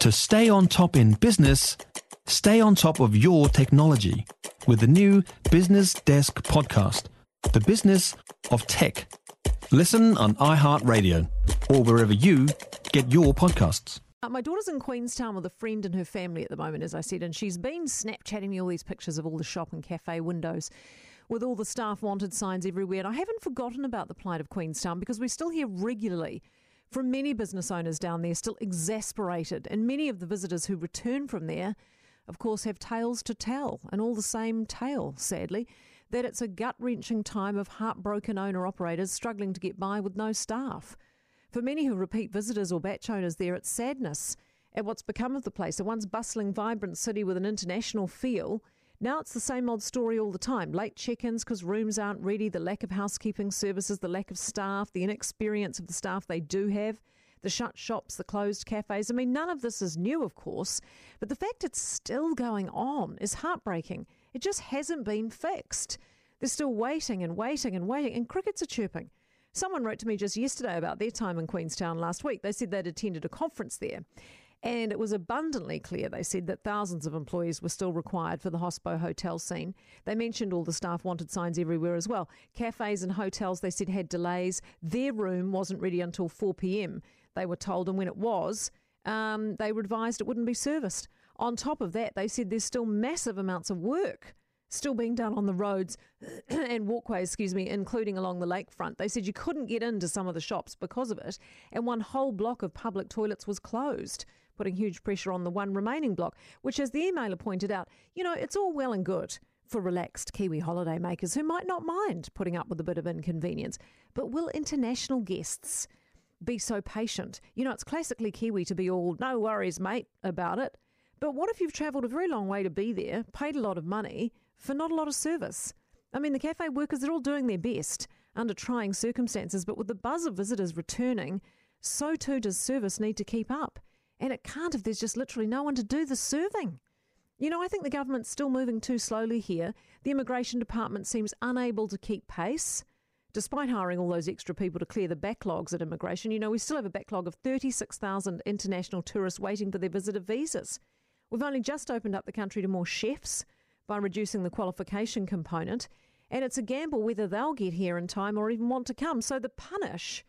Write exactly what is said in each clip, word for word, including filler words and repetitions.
To stay on top in business, stay on top of your technology with the new Business Desk podcast, The Business of Tech. Listen on iHeartRadio or wherever you get your podcasts. My daughter's in Queenstown with a friend and her family at the moment, as I said, and she's been Snapchatting me all these pictures of all the shop and cafe windows with all the staff wanted signs everywhere. And I haven't forgotten about the plight of Queenstown because we still hear regularly from many business owners down there still exasperated. And many of the visitors who return from there, of course, have tales to tell, and all the same tale, sadly, that it's a gut-wrenching time of heartbroken owner-operators struggling to get by with no staff. For many who repeat visitors or batch owners there, it's sadness at what's become of the place. A once bustling, vibrant city with an international feel. Now it's the same old story all the time. Late check-ins because rooms aren't ready, the lack of housekeeping services, the lack of staff, the inexperience of the staff they do have, the shut shops, the closed cafes. I mean, none of this is new, of course, but the fact it's still going on is heartbreaking. It just hasn't been fixed. They're still waiting and waiting and waiting, and crickets are chirping. Someone wrote to me just yesterday about their time in Queenstown last week. They said they'd attended a conference there, and it was abundantly clear, they said, that thousands of employees were still required for the hospo hotel scene. They mentioned all the staff wanted signs everywhere as well. Cafes and hotels, they said, had delays. Their room wasn't ready until four p.m., they were told, and when it was, um, they were advised it wouldn't be serviced. On top of that, they said there's still massive amounts of work still being done on the roads and walkways, excuse me, including along the lakefront. They said you couldn't get into some of the shops because of it, and one whole block of public toilets was closed, putting huge pressure on the one remaining block, which, as the emailer pointed out, you know, it's all well and good for relaxed Kiwi holidaymakers who might not mind putting up with a bit of inconvenience, but will international guests be so patient? You know, it's classically Kiwi to be all, no worries, mate, about it. But what if you've travelled a very long way to be there, paid a lot of money, for not a lot of service? I mean, the cafe workers, they're all doing their best under trying circumstances, but with the buzz of visitors returning, so too does service need to keep up. And it can't if there's just literally no one to do the serving. You know, I think the government's still moving too slowly here. The immigration department seems unable to keep pace, despite hiring all those extra people to clear the backlogs at immigration. You know, we still have a backlog of thirty-six thousand international tourists waiting for their visitor visas. We've only just opened up the country to more chefs by reducing the qualification component, and it's a gamble whether they'll get here in time or even want to come. So the punish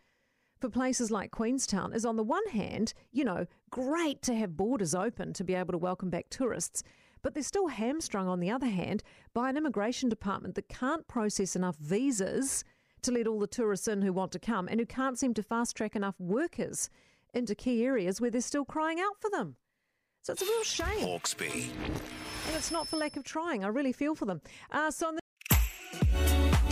for places like Queenstown is, on the one hand, you know, great to have borders open to be able to welcome back tourists, but they're still hamstrung, on the other hand, by an immigration department that can't process enough visas to let all the tourists in who want to come, and who can't seem to fast-track enough workers into key areas where they're still crying out for them. So it's a real shame. Hawkesby. And it's not for lack of trying. I really feel for them. Uh, so on the-